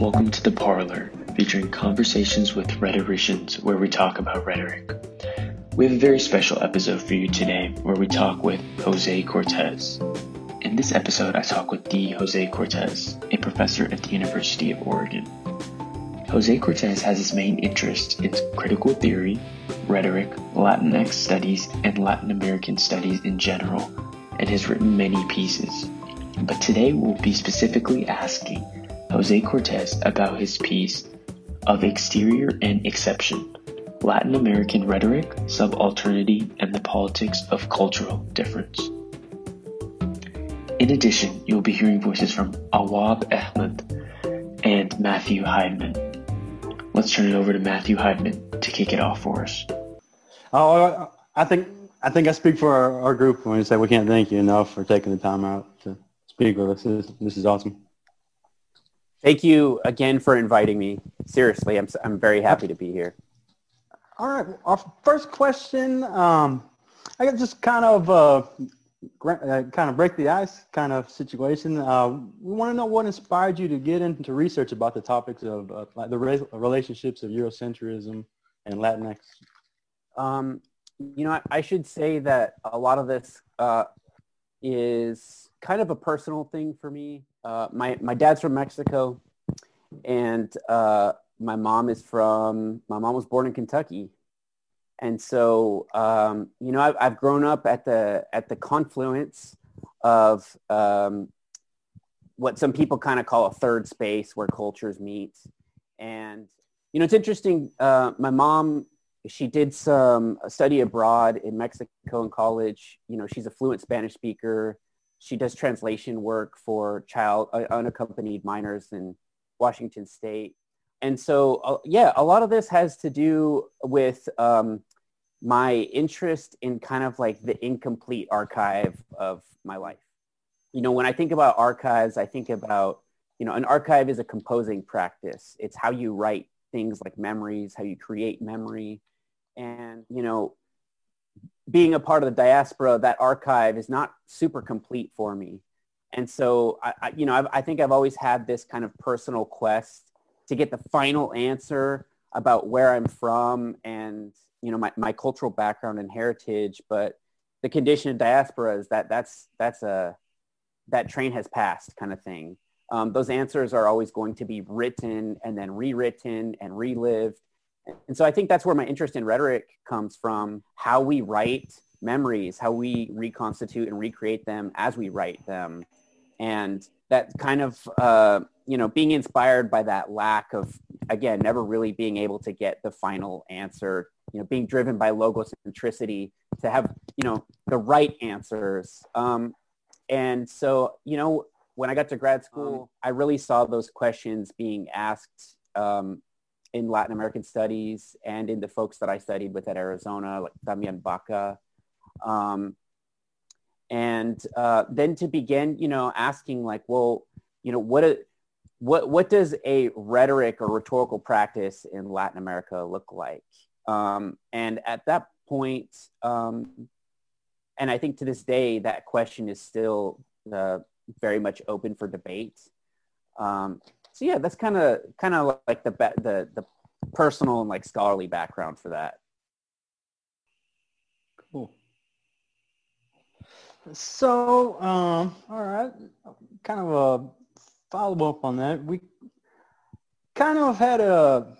Welcome to The Parlor, featuring conversations with rhetoricians where we talk about rhetoric. We have a very special episode for you today where we talk with Jose Cortez. In this episode, I talk with D. Jose Cortez, a professor at the University of Oregon. Jose Cortez has his main interest in critical theory, rhetoric, Latinx studies, and Latin American studies in general, and has written many pieces. But today we'll be specifically asking Jose Cortez about his piece Of Exterior and Exception, Latin American Rhetoric, Subalternity, and the Politics of Cultural Difference. In addition, you'll be hearing voices from Awab Ehlund and Matthew Heidman. Let's turn it over to Matthew Heidman to kick it off for us. Oh, I think I speak for our group when we say we can't thank you enough for taking the time out to speak with us. This is awesome. Thank you again for inviting me. Seriously, I'm very happy to be here. All right. Our first question, I guess just kind of break the ice kind of situation. We want to know what inspired you to get into research about the topics of like the relationships of Eurocentrism and Latinx. I should say that a lot of this is kind of a personal thing for me. My dad's from Mexico, and my mom was born in Kentucky. And so, I've grown up at the confluence of what some people kind of call a third space where cultures meet. And, it's interesting. My mom, she did some study abroad in Mexico in college. She's a fluent Spanish speaker. She does translation work for unaccompanied minors in Washington State. And so, a lot of this has to do with my interest in kind of like the incomplete archive of my life. When I think about archives, I think about, an archive is a composing practice. It's how you write things like memories, how you create memory. And, being a part of the diaspora, that archive is not super complete for me. And so, I think I've always had this kind of personal quest to get the final answer about where I'm from and, my cultural background and heritage. But the condition of diaspora is that train has passed kind of thing. Those answers are always going to be written and then rewritten and relived. And so I think that's where my interest in rhetoric comes from, how we write memories, how we reconstitute and recreate them as we write them. And that kind of, being inspired by that lack of, again, never really being able to get the final answer, being driven by logocentricity to have, the right answers. And so, when I got to grad school, I really saw those questions being asked in Latin American studies and in the folks that I studied with at Arizona, like Damian Baca. Then to begin, asking like, well, what does a rhetoric or rhetorical practice in Latin America look like? And at that point, and I think to this day, that question is still very much open for debate. That's kind of like the personal and like scholarly background for that. Cool. So, all right, kind of a follow-up on that. We kind of had a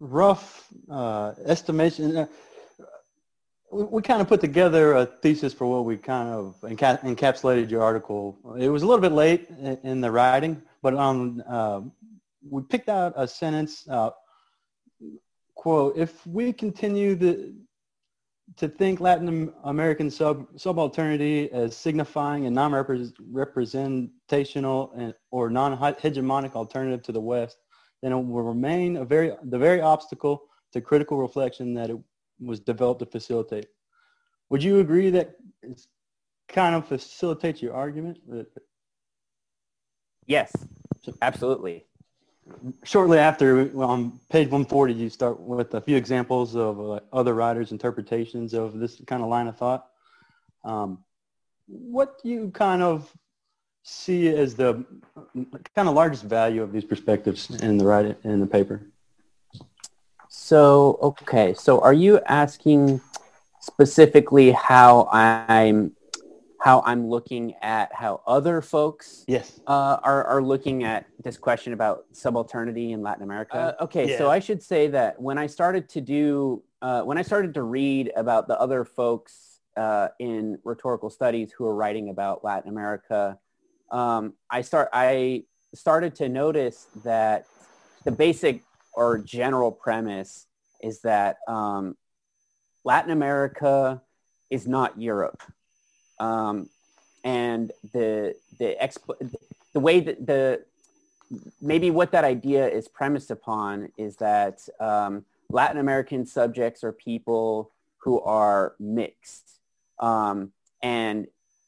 rough estimation. We kind of put together a thesis for what we kind of encapsulated your article. It was a little bit late in the writing, but we picked out a sentence, quote, if we continue to think Latin American subalternity as signifying a non-representational or non-hegemonic alternative to the West, then it will remain the very obstacle to critical reflection that it was developed to facilitate. Would you agree that it kind of facilitates your argument? Yes, absolutely. Shortly after, on page 140, you start with a few examples of other writers' interpretations of this kind of line of thought. What do you kind of see as the kind of largest value of these perspectives in the writing, in the paper? So, okay. So are you asking specifically how I'm looking at how other folks are looking at this question about subalternity in Latin America? So I should say that when I started to read about the other folks in rhetorical studies who are writing about Latin America, I started to notice that the basic or general premise is that Latin America is not Europe. And the way that maybe what that idea is premised upon is that Latin American subjects are people who are mixed. And,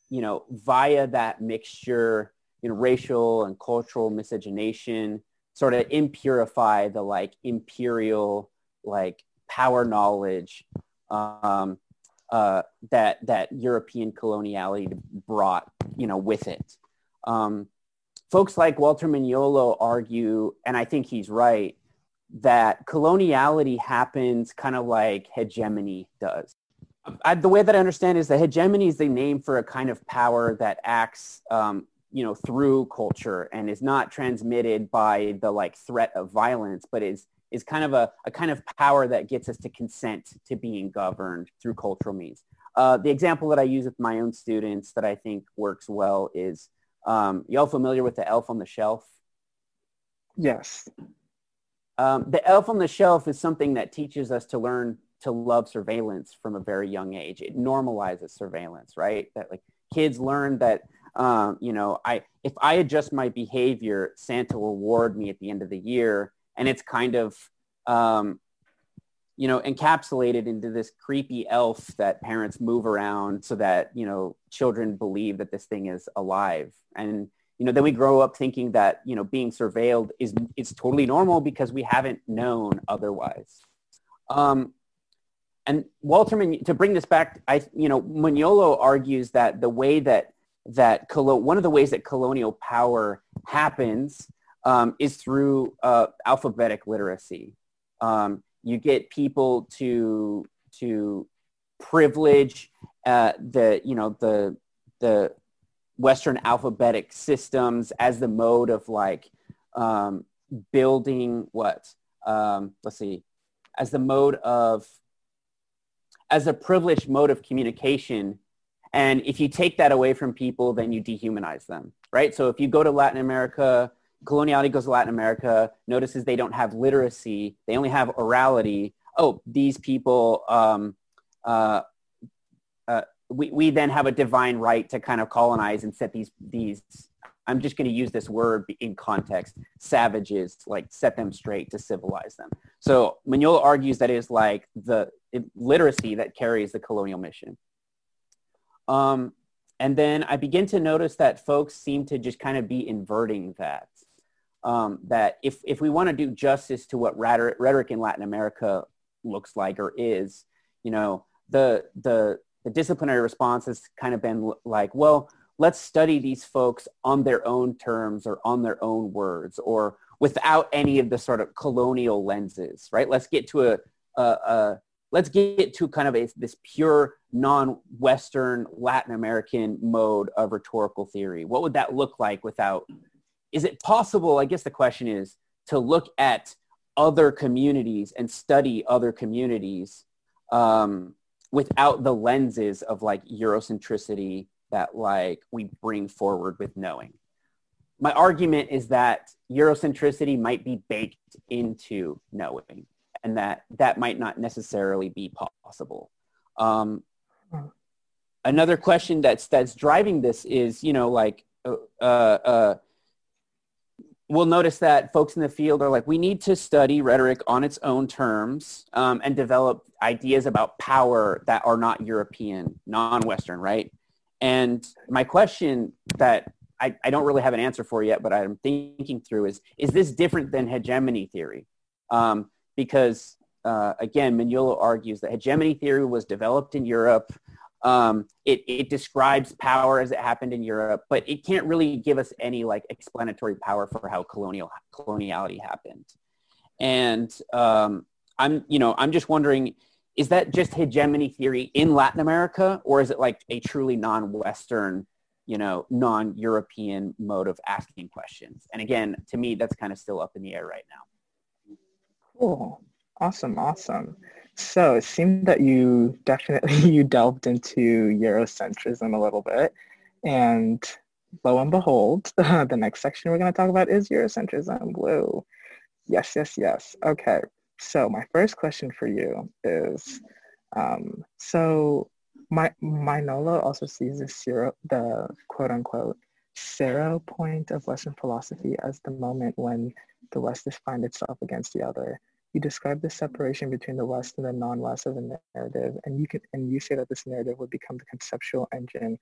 you know, via that mixture, you know, racial and cultural miscegenation sort of impurify the imperial, power knowledge, that European coloniality brought, with it. Folks like Walter Mignolo argue, and I think he's right, that coloniality happens kind of like hegemony does. The way that I understand is that hegemony is the name for a kind of power that acts, through culture and is not transmitted by the threat of violence, but is kind of a kind of power that gets us to consent to being governed through cultural means. The example that I use with my own students that I think works well is, y'all familiar with the Elf on the Shelf? Yes. The Elf on the Shelf is something that teaches us to learn to love surveillance from a very young age. It normalizes surveillance, right? That kids learn that, if I adjust my behavior, Santa will reward me at the end of the year. And it's kind of, encapsulated into this creepy elf that parents move around so that, children believe that this thing is alive. And, then we grow up thinking that, being surveilled is totally normal because we haven't known otherwise. And to bring this back, Mignolo argues that the way one of the ways that colonial power happens is through alphabetic literacy. You get people to privilege the Western alphabetic systems as the mode of building as a privileged mode of communication. And if you take that away from people, then you dehumanize them, right? So if you go to Latin America, coloniality goes to Latin America, notices they don't have literacy, they only have orality. Oh, these people, we then have a divine right to kind of colonize and set these, I'm just going to use this word in context, savages, set them straight to civilize them. So Mignolo argues that it is the literacy that carries the colonial mission. And then I begin to notice that folks seem to just kind of be inverting that. That if we want to do justice to what rhetoric in Latin America looks like or is, the disciplinary response has kind of been well, let's study these folks on their own terms or on their own words or without any of the sort of colonial lenses, right? Let's get to this pure non-Western Latin American mode of rhetorical theory. What would that look like without? Is it possible, I guess the question is, to look at other communities and study other communities without the lenses of Eurocentricity that we bring forward with knowing? My argument is that Eurocentricity might be baked into knowing and that might not necessarily be possible. Another question that's driving this is, we'll notice that folks in the field are we need to study rhetoric on its own terms and develop ideas about power that are not European, non-Western, right? And my question that I don't really have an answer for yet, but I'm thinking through is this different than hegemony theory? Because, again, Mignolo argues that hegemony theory was developed in Europe It describes power as it happened in Europe, but it can't really give us any like explanatory power for how coloniality happened. And I'm just wondering, is that just hegemony theory in Latin America, or is it like a truly non-Western, non-European mode of asking questions? And again, to me, that's kind of still up in the air right now. Cool. Awesome. So it seemed that you delved into Eurocentrism a little bit, and lo and behold, the next section we're going to talk about is Eurocentrism. Whoa. Yes. Okay. So my first question for you is, Mignolo also sees the quote unquote zero point of Western philosophy as the moment when the West defined itself against the other. You describe the separation between the West and the non-West as a narrative, and you say that this narrative would become the conceptual engine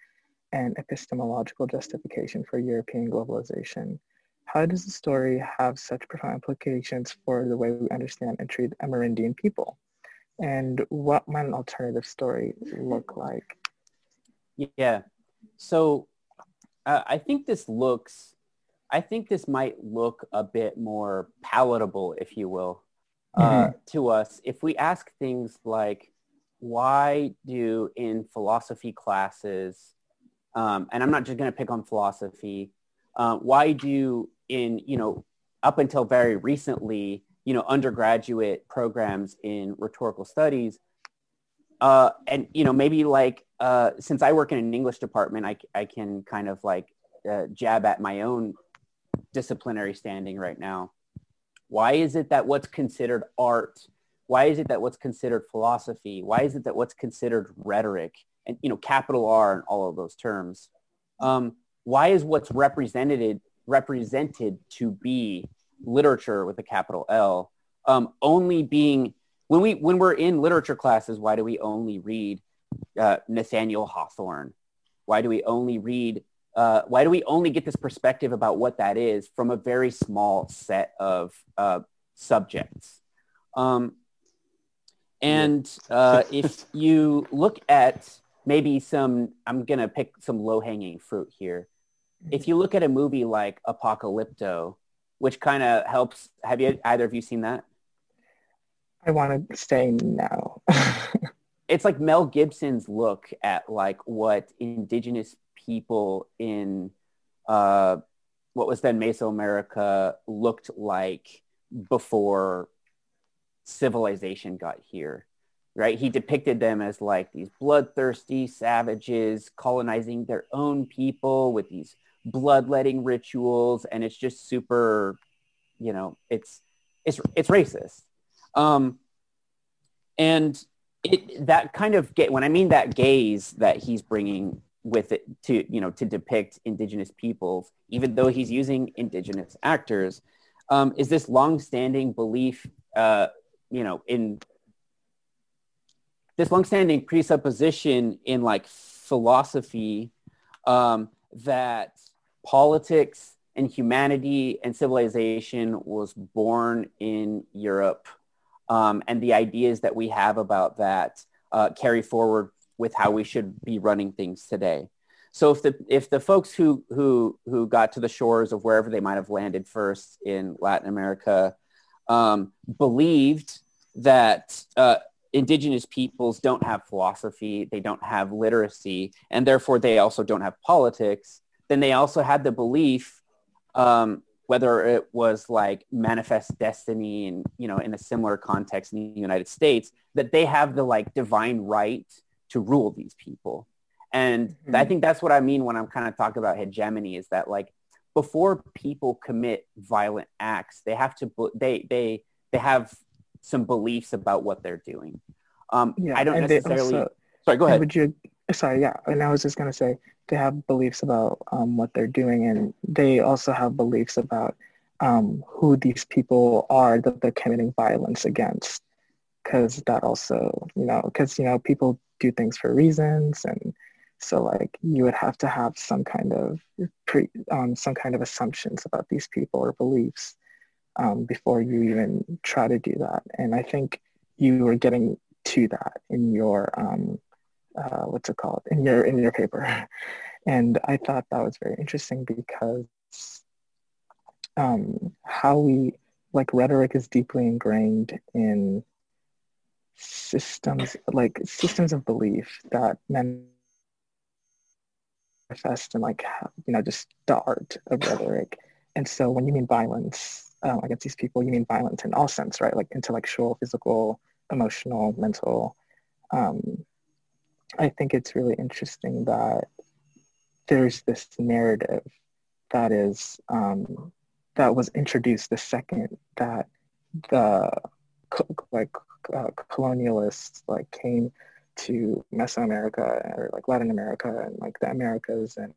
and epistemological justification for European globalization. How does the story have such profound implications for the way we understand and treat Amerindian people? And what might an alternative story look like? Yeah. So I think this might look a bit more palatable, if you will, to us if we ask things like, why do in philosophy classes, and I'm not just going to pick on philosophy, why do in, up until very recently, undergraduate programs in rhetorical studies, since I work in an English department, I can kind of jab at my own disciplinary standing right now. Why is it that what's considered art? Why is it that what's considered philosophy? Why is it that what's considered rhetoric? And, capital R and all of those terms. Why is what's represented to be literature with a capital L only being, when we're in literature classes, why do we only read Nathaniel Hawthorne? Why do we only read, why do we only get this perspective about what that is from a very small set of subjects? If you look at maybe I'm going to pick some low-hanging fruit here. If you look at a movie like Apocalypto, which kind of helps, have you either of you seen that? I want to say no. It's like Mel Gibson's look at what indigenous people in what was then Mesoamerica looked like before civilization got here, right? He depicted them as these bloodthirsty savages colonizing their own people with these bloodletting rituals, and it's just super, it's racist. When I mean that gaze that he's bringing with it to depict indigenous peoples, even though he's using indigenous actors, is this longstanding belief, in this longstanding presupposition in philosophy, that politics and humanity and civilization was born in Europe, and the ideas that we have about that carry forward with how we should be running things today. So if the folks who got to the shores of wherever they might have landed first in Latin America believed that indigenous peoples don't have philosophy, they don't have literacy, and therefore they also don't have politics, then they also had the belief, whether it was Manifest Destiny and, in a similar context in the United States, that they have the divine right to rule these people. And I think that's what I mean when I'm kind of talking about hegemony, is that before people commit violent acts, they have to, they have some beliefs about what they're doing. I don't necessarily... Also, sorry, go ahead. And I was just going to say, they have beliefs about what they're doing, and they also have beliefs about who these people are that they're committing violence against, because that also, people do things for reasons, and so you would have to have some kind of assumptions about these people or beliefs before you even try to do that. And I think you were getting to that in your in your paper. And I thought that was very interesting because how we, like, rhetoric is deeply ingrained in systems, like systems of belief that manifest in, like, you know, just the art of rhetoric. And so when you mean violence against these people, you mean violence in all sense, right? Like intellectual, physical, emotional, mental. I think it's really interesting that there's this narrative that is, that was introduced the second that the colonialists like came to Mesoamerica or like Latin America and like the Americas and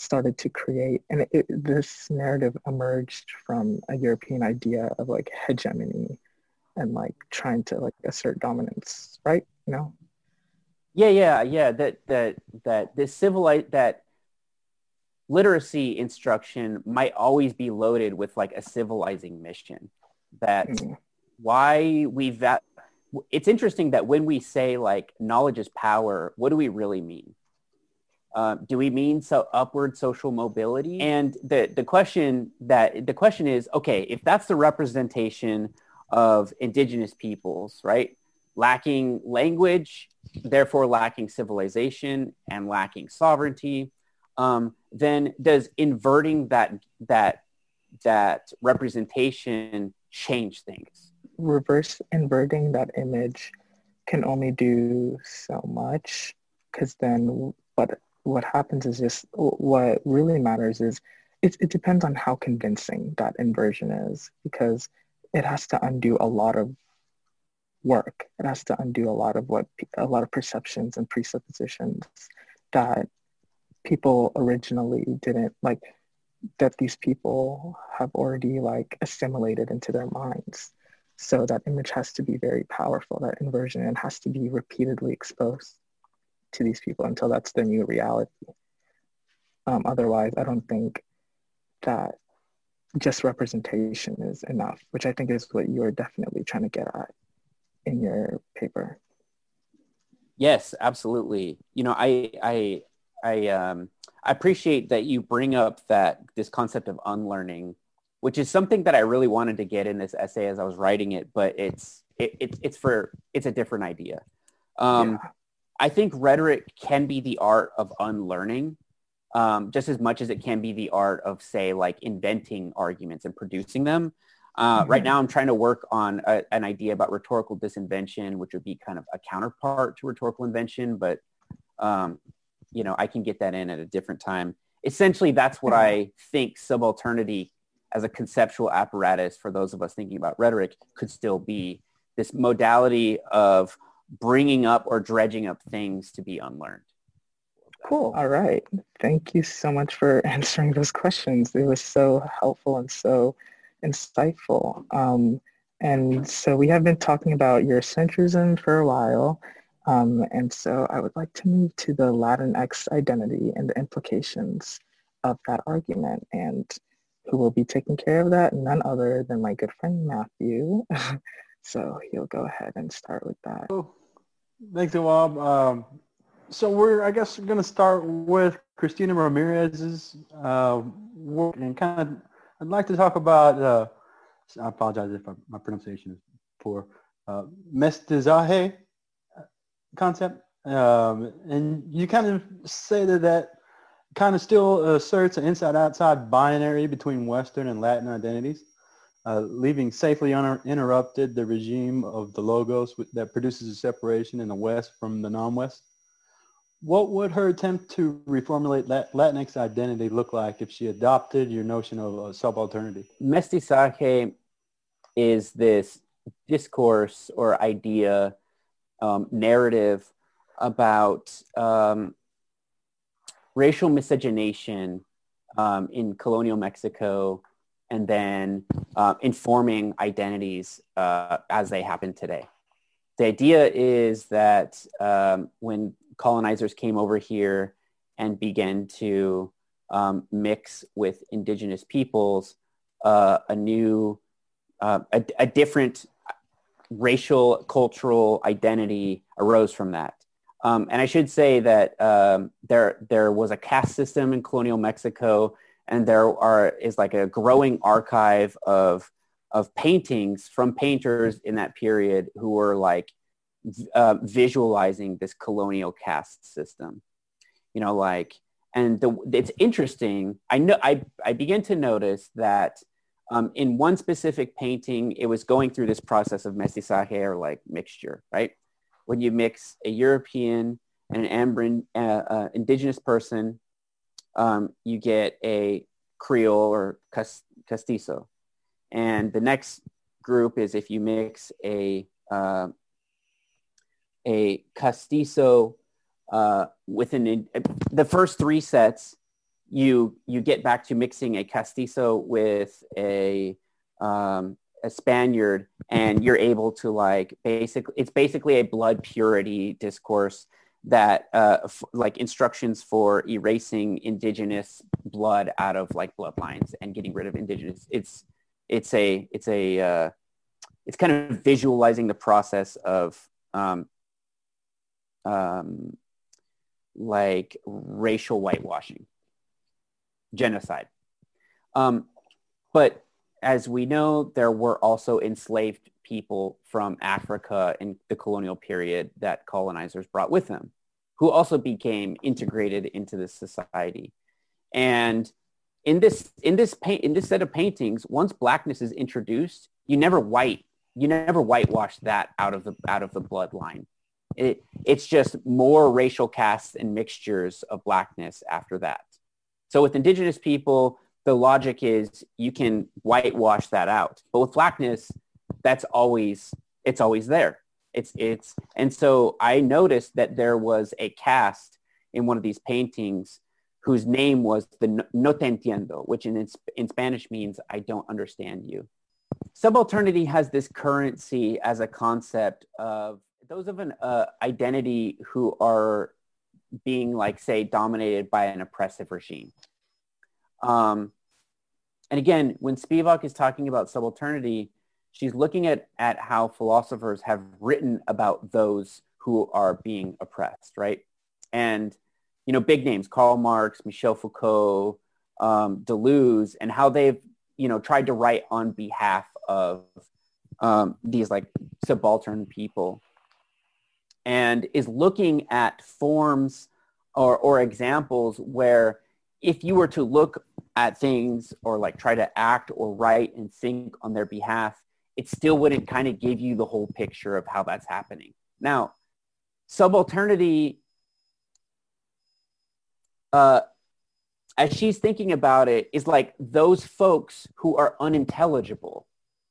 started to create, and this narrative emerged from a European idea of like hegemony and like trying to like assert dominance, right? You know? Yeah. That literacy instruction might always be loaded with like a civilizing mission. It's interesting that when we say like knowledge is power, what do we really mean? Do we mean so upward social mobility? And the question is, okay, if that's the representation of indigenous peoples, right? Lacking language, therefore lacking civilization and lacking sovereignty. Then does inverting that representation change things? Reverse inverting that image can only do so much, because then what happens is just what really matters is it depends on how convincing that inversion is, because it has to undo a lot of work. It has to undo a lot of perceptions and presuppositions that people originally didn't like, that these people have already like assimilated into their minds. So that image has to be very powerful, that inversion, and has to be repeatedly exposed to these people until that's their new reality. Otherwise, I don't think that just representation is enough, which I think is what you're definitely trying to get at in your paper. Yes, absolutely. You know, I appreciate that you bring up this concept of unlearning, which is something that I really wanted to get in this essay as I was writing it, but it's a different idea. Yeah. I think rhetoric can be the art of unlearning, just as much as it can be the art of, say, like inventing arguments and producing them. Mm-hmm. Right now, I'm trying to work on an idea about rhetorical disinvention, which would be kind of a counterpart to rhetorical invention, but you know, I can get that in at a different time. Essentially, that's what I think subalternity as a conceptual apparatus for those of us thinking about rhetoric could still be, this modality of bringing up or dredging up things to be unlearned. Cool. All right. Thank you so much for answering those questions. It was so helpful and so insightful. And so we have been talking about Eurocentrism for a while. And so I would like to move to the Latinx identity and the implications of that argument, and who will be taking care of that? None other than my good friend, Matthew. So he'll go ahead and start with that. Oh, thanks, Awab. So we're going to start with Cristina Ramirez's work, and I'd like to talk about, I apologize if my pronunciation is poor, Mestizaje concept, and you say that still asserts an inside-outside binary between Western and Latin identities, leaving safely uninterrupted the regime of the logos that produces a separation in the West from the non-West. What would her attempt to reformulate Latinx identity look like if she adopted your notion of subalternity? Mestizaje is this discourse or idea, narrative about racial miscegenation in colonial Mexico, and then informing identities as they happen today. The idea is that when colonizers came over here and began to mix with indigenous peoples, a different racial, cultural identity arose from that. And I should say that there was a caste system in colonial Mexico, and there is like a growing archive of paintings from painters in that period who were like visualizing this colonial caste system, you know, like, and it's interesting. I know I began to notice that in one specific painting, it was going through this process of mestizaje, or like mixture, right? When you mix a European and an Amerindian, indigenous person, you get a Creole or Castizo. And the next group is if you mix a Castizo the first three sets, you get back to mixing a Castizo with a Spaniard, and you're able to like basically a blood purity discourse that like instructions for erasing indigenous blood out of like bloodlines and getting rid of indigenous. It's kind of visualizing the process of like racial whitewashing, genocide. But as we know, there were also enslaved people from Africa in the colonial period that colonizers brought with them, who also became integrated into this society. And in this set of paintings, once blackness is introduced, you never whitewash that out of the bloodline. It's just more racial casts and mixtures of blackness after that. So with indigenous people, the logic is you can whitewash that out, but with blackness, it's always there. And so I noticed that there was a cast in one of these paintings whose name was the No Te Entiendo, which in Spanish means I don't understand you. Subalternity has this currency as a concept of those of an identity who are being like, say, dominated by an oppressive regime. And again, when Spivak is talking about subalternity, she's looking at how philosophers have written about those who are being oppressed, right? And, you know, big names, Karl Marx, Michel Foucault, Deleuze, and how they've, you know, tried to write on behalf of these like subaltern people, and is looking at forms or examples where if you were to look at things or like try to act or write and think on their behalf, it still wouldn't kind of give you the whole picture of how that's happening. Now, subalternity, as she's thinking about it, is like those folks who are unintelligible,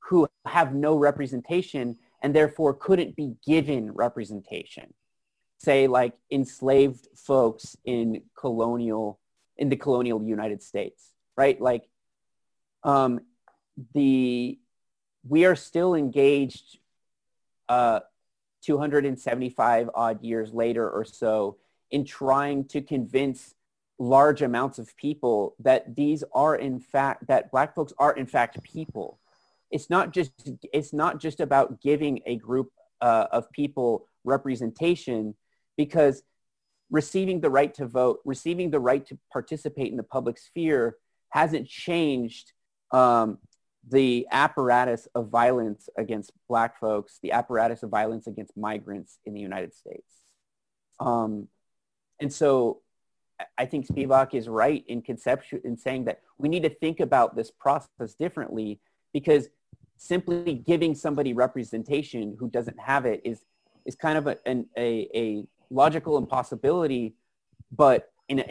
who have no representation and therefore couldn't be given representation. Say like enslaved folks in the colonial United States, right? Like we are still engaged 275 odd years later or so in trying to convince large amounts of people that that Black folks are in fact people. It's not just about giving a group of people representation, because receiving the right to vote, receiving the right to participate in the public sphere hasn't changed the apparatus of violence against Black folks, the apparatus of violence against migrants in the United States. And so I think Spivak is right in saying that we need to think about this process differently, because simply giving somebody representation who doesn't have it is kind of a logical impossibility, but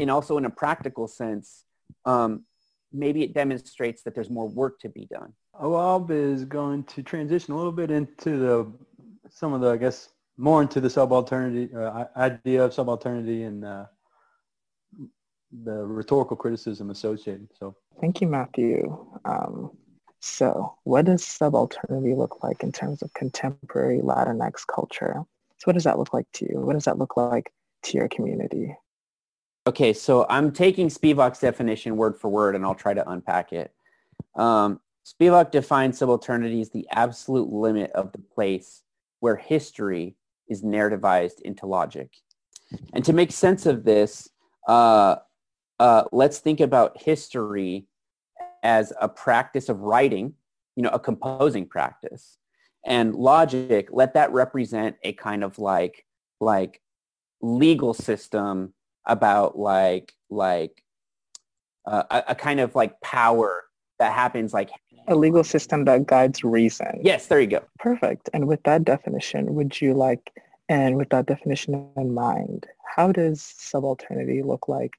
also in a practical sense, maybe it demonstrates that there's more work to be done. Awab is going to transition a little bit into more into the subalternity, idea of subalternity and the rhetorical criticism associated. So thank you, Matthew. So what does subalternity look like in terms of contemporary Latinx culture? So what does that look like to you? What does that look like to your community? Okay, so I'm taking Spivak's definition word for word, and I'll try to unpack it. Spivak defines subalternity as the absolute limit of the place where history is narrativized into logic. And to make sense of this, let's think about history as a practice of writing, you know, a composing practice. And logic, let that represent a kind of like legal system about a kind of like power that happens like a legal system that guides reason. Yes, there you go. Perfect. And with that definition, with that definition in mind, how does subalternity look like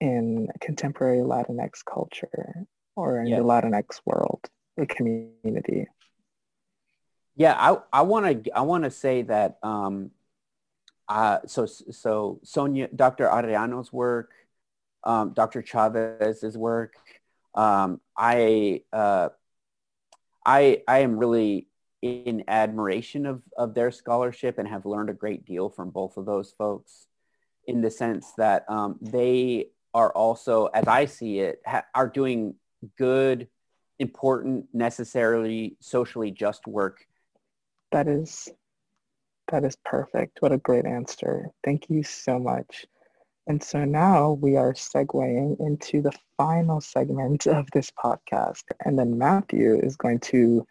in contemporary Latinx culture or in the Latinx world or community? Yeah, I want to say that so Sonia, Dr. Arellano's work, Dr. Chavez's work, I am really in admiration of their scholarship and have learned a great deal from both of those folks, in the sense that they are also, as I see it, are doing good, important, necessarily socially just work. That is perfect. What a great answer. Thank you so much. And so now we are segueing into the final segment of this podcast. And then Matthew is going to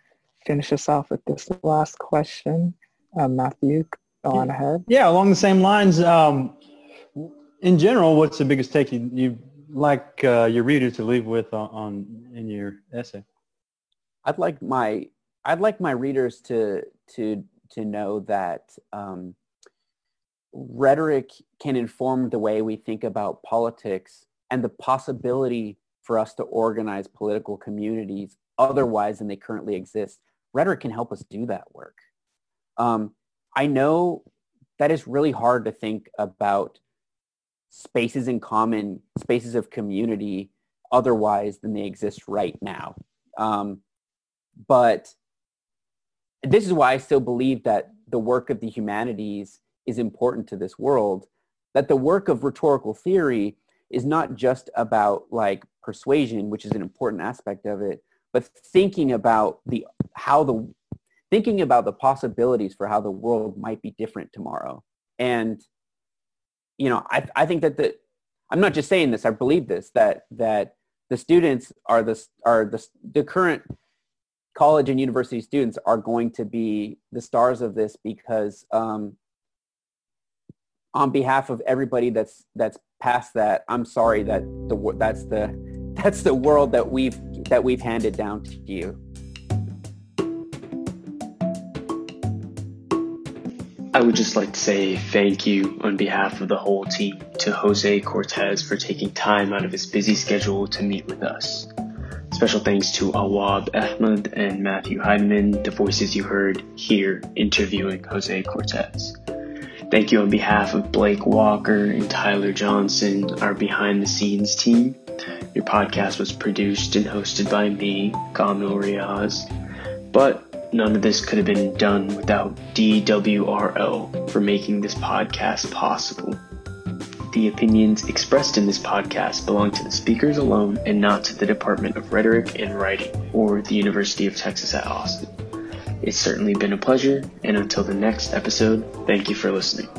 finish us off with this last question. Matthew, go on ahead. Yeah, along the same lines, in general, what's the biggest take you'd like your reader to leave with on in your essay? I'd like my readers to know that rhetoric can inform the way we think about politics and the possibility for us to organize political communities otherwise than they currently exist. Rhetoric can help us do that work. I know that it's really hard to think about spaces in common, spaces of community, otherwise than they exist right now. But this is why I still believe that the work of the humanities is important to this world, that the work of rhetorical theory is not just about like persuasion, which is an important aspect of it, but thinking about the possibilities for how the world might be different tomorrow. And, you know, I think that I'm not just saying this, I believe this, that the students are the current college and university students are going to be the stars of this, because on behalf of everybody that's past that, I'm sorry that that's the world that we've handed down to you. I would just like to say thank you on behalf of the whole team to Jose Cortez for taking time out of his busy schedule to meet with us. Special thanks to Awab Ehlund and Matthew Heidman, the voices you heard here interviewing Jose Cortez. Thank you on behalf of Blake Walker and Tyler Johnson, our behind-the-scenes team. Your podcast was produced and hosted by me, Kamil Riaz. But none of this could have been done without DWRO for making this podcast possible. The opinions expressed in this podcast belong to the speakers alone and not to the Department of Rhetoric and Writing or the University of Texas at Austin. It's certainly been a pleasure, and until the next episode, thank you for listening.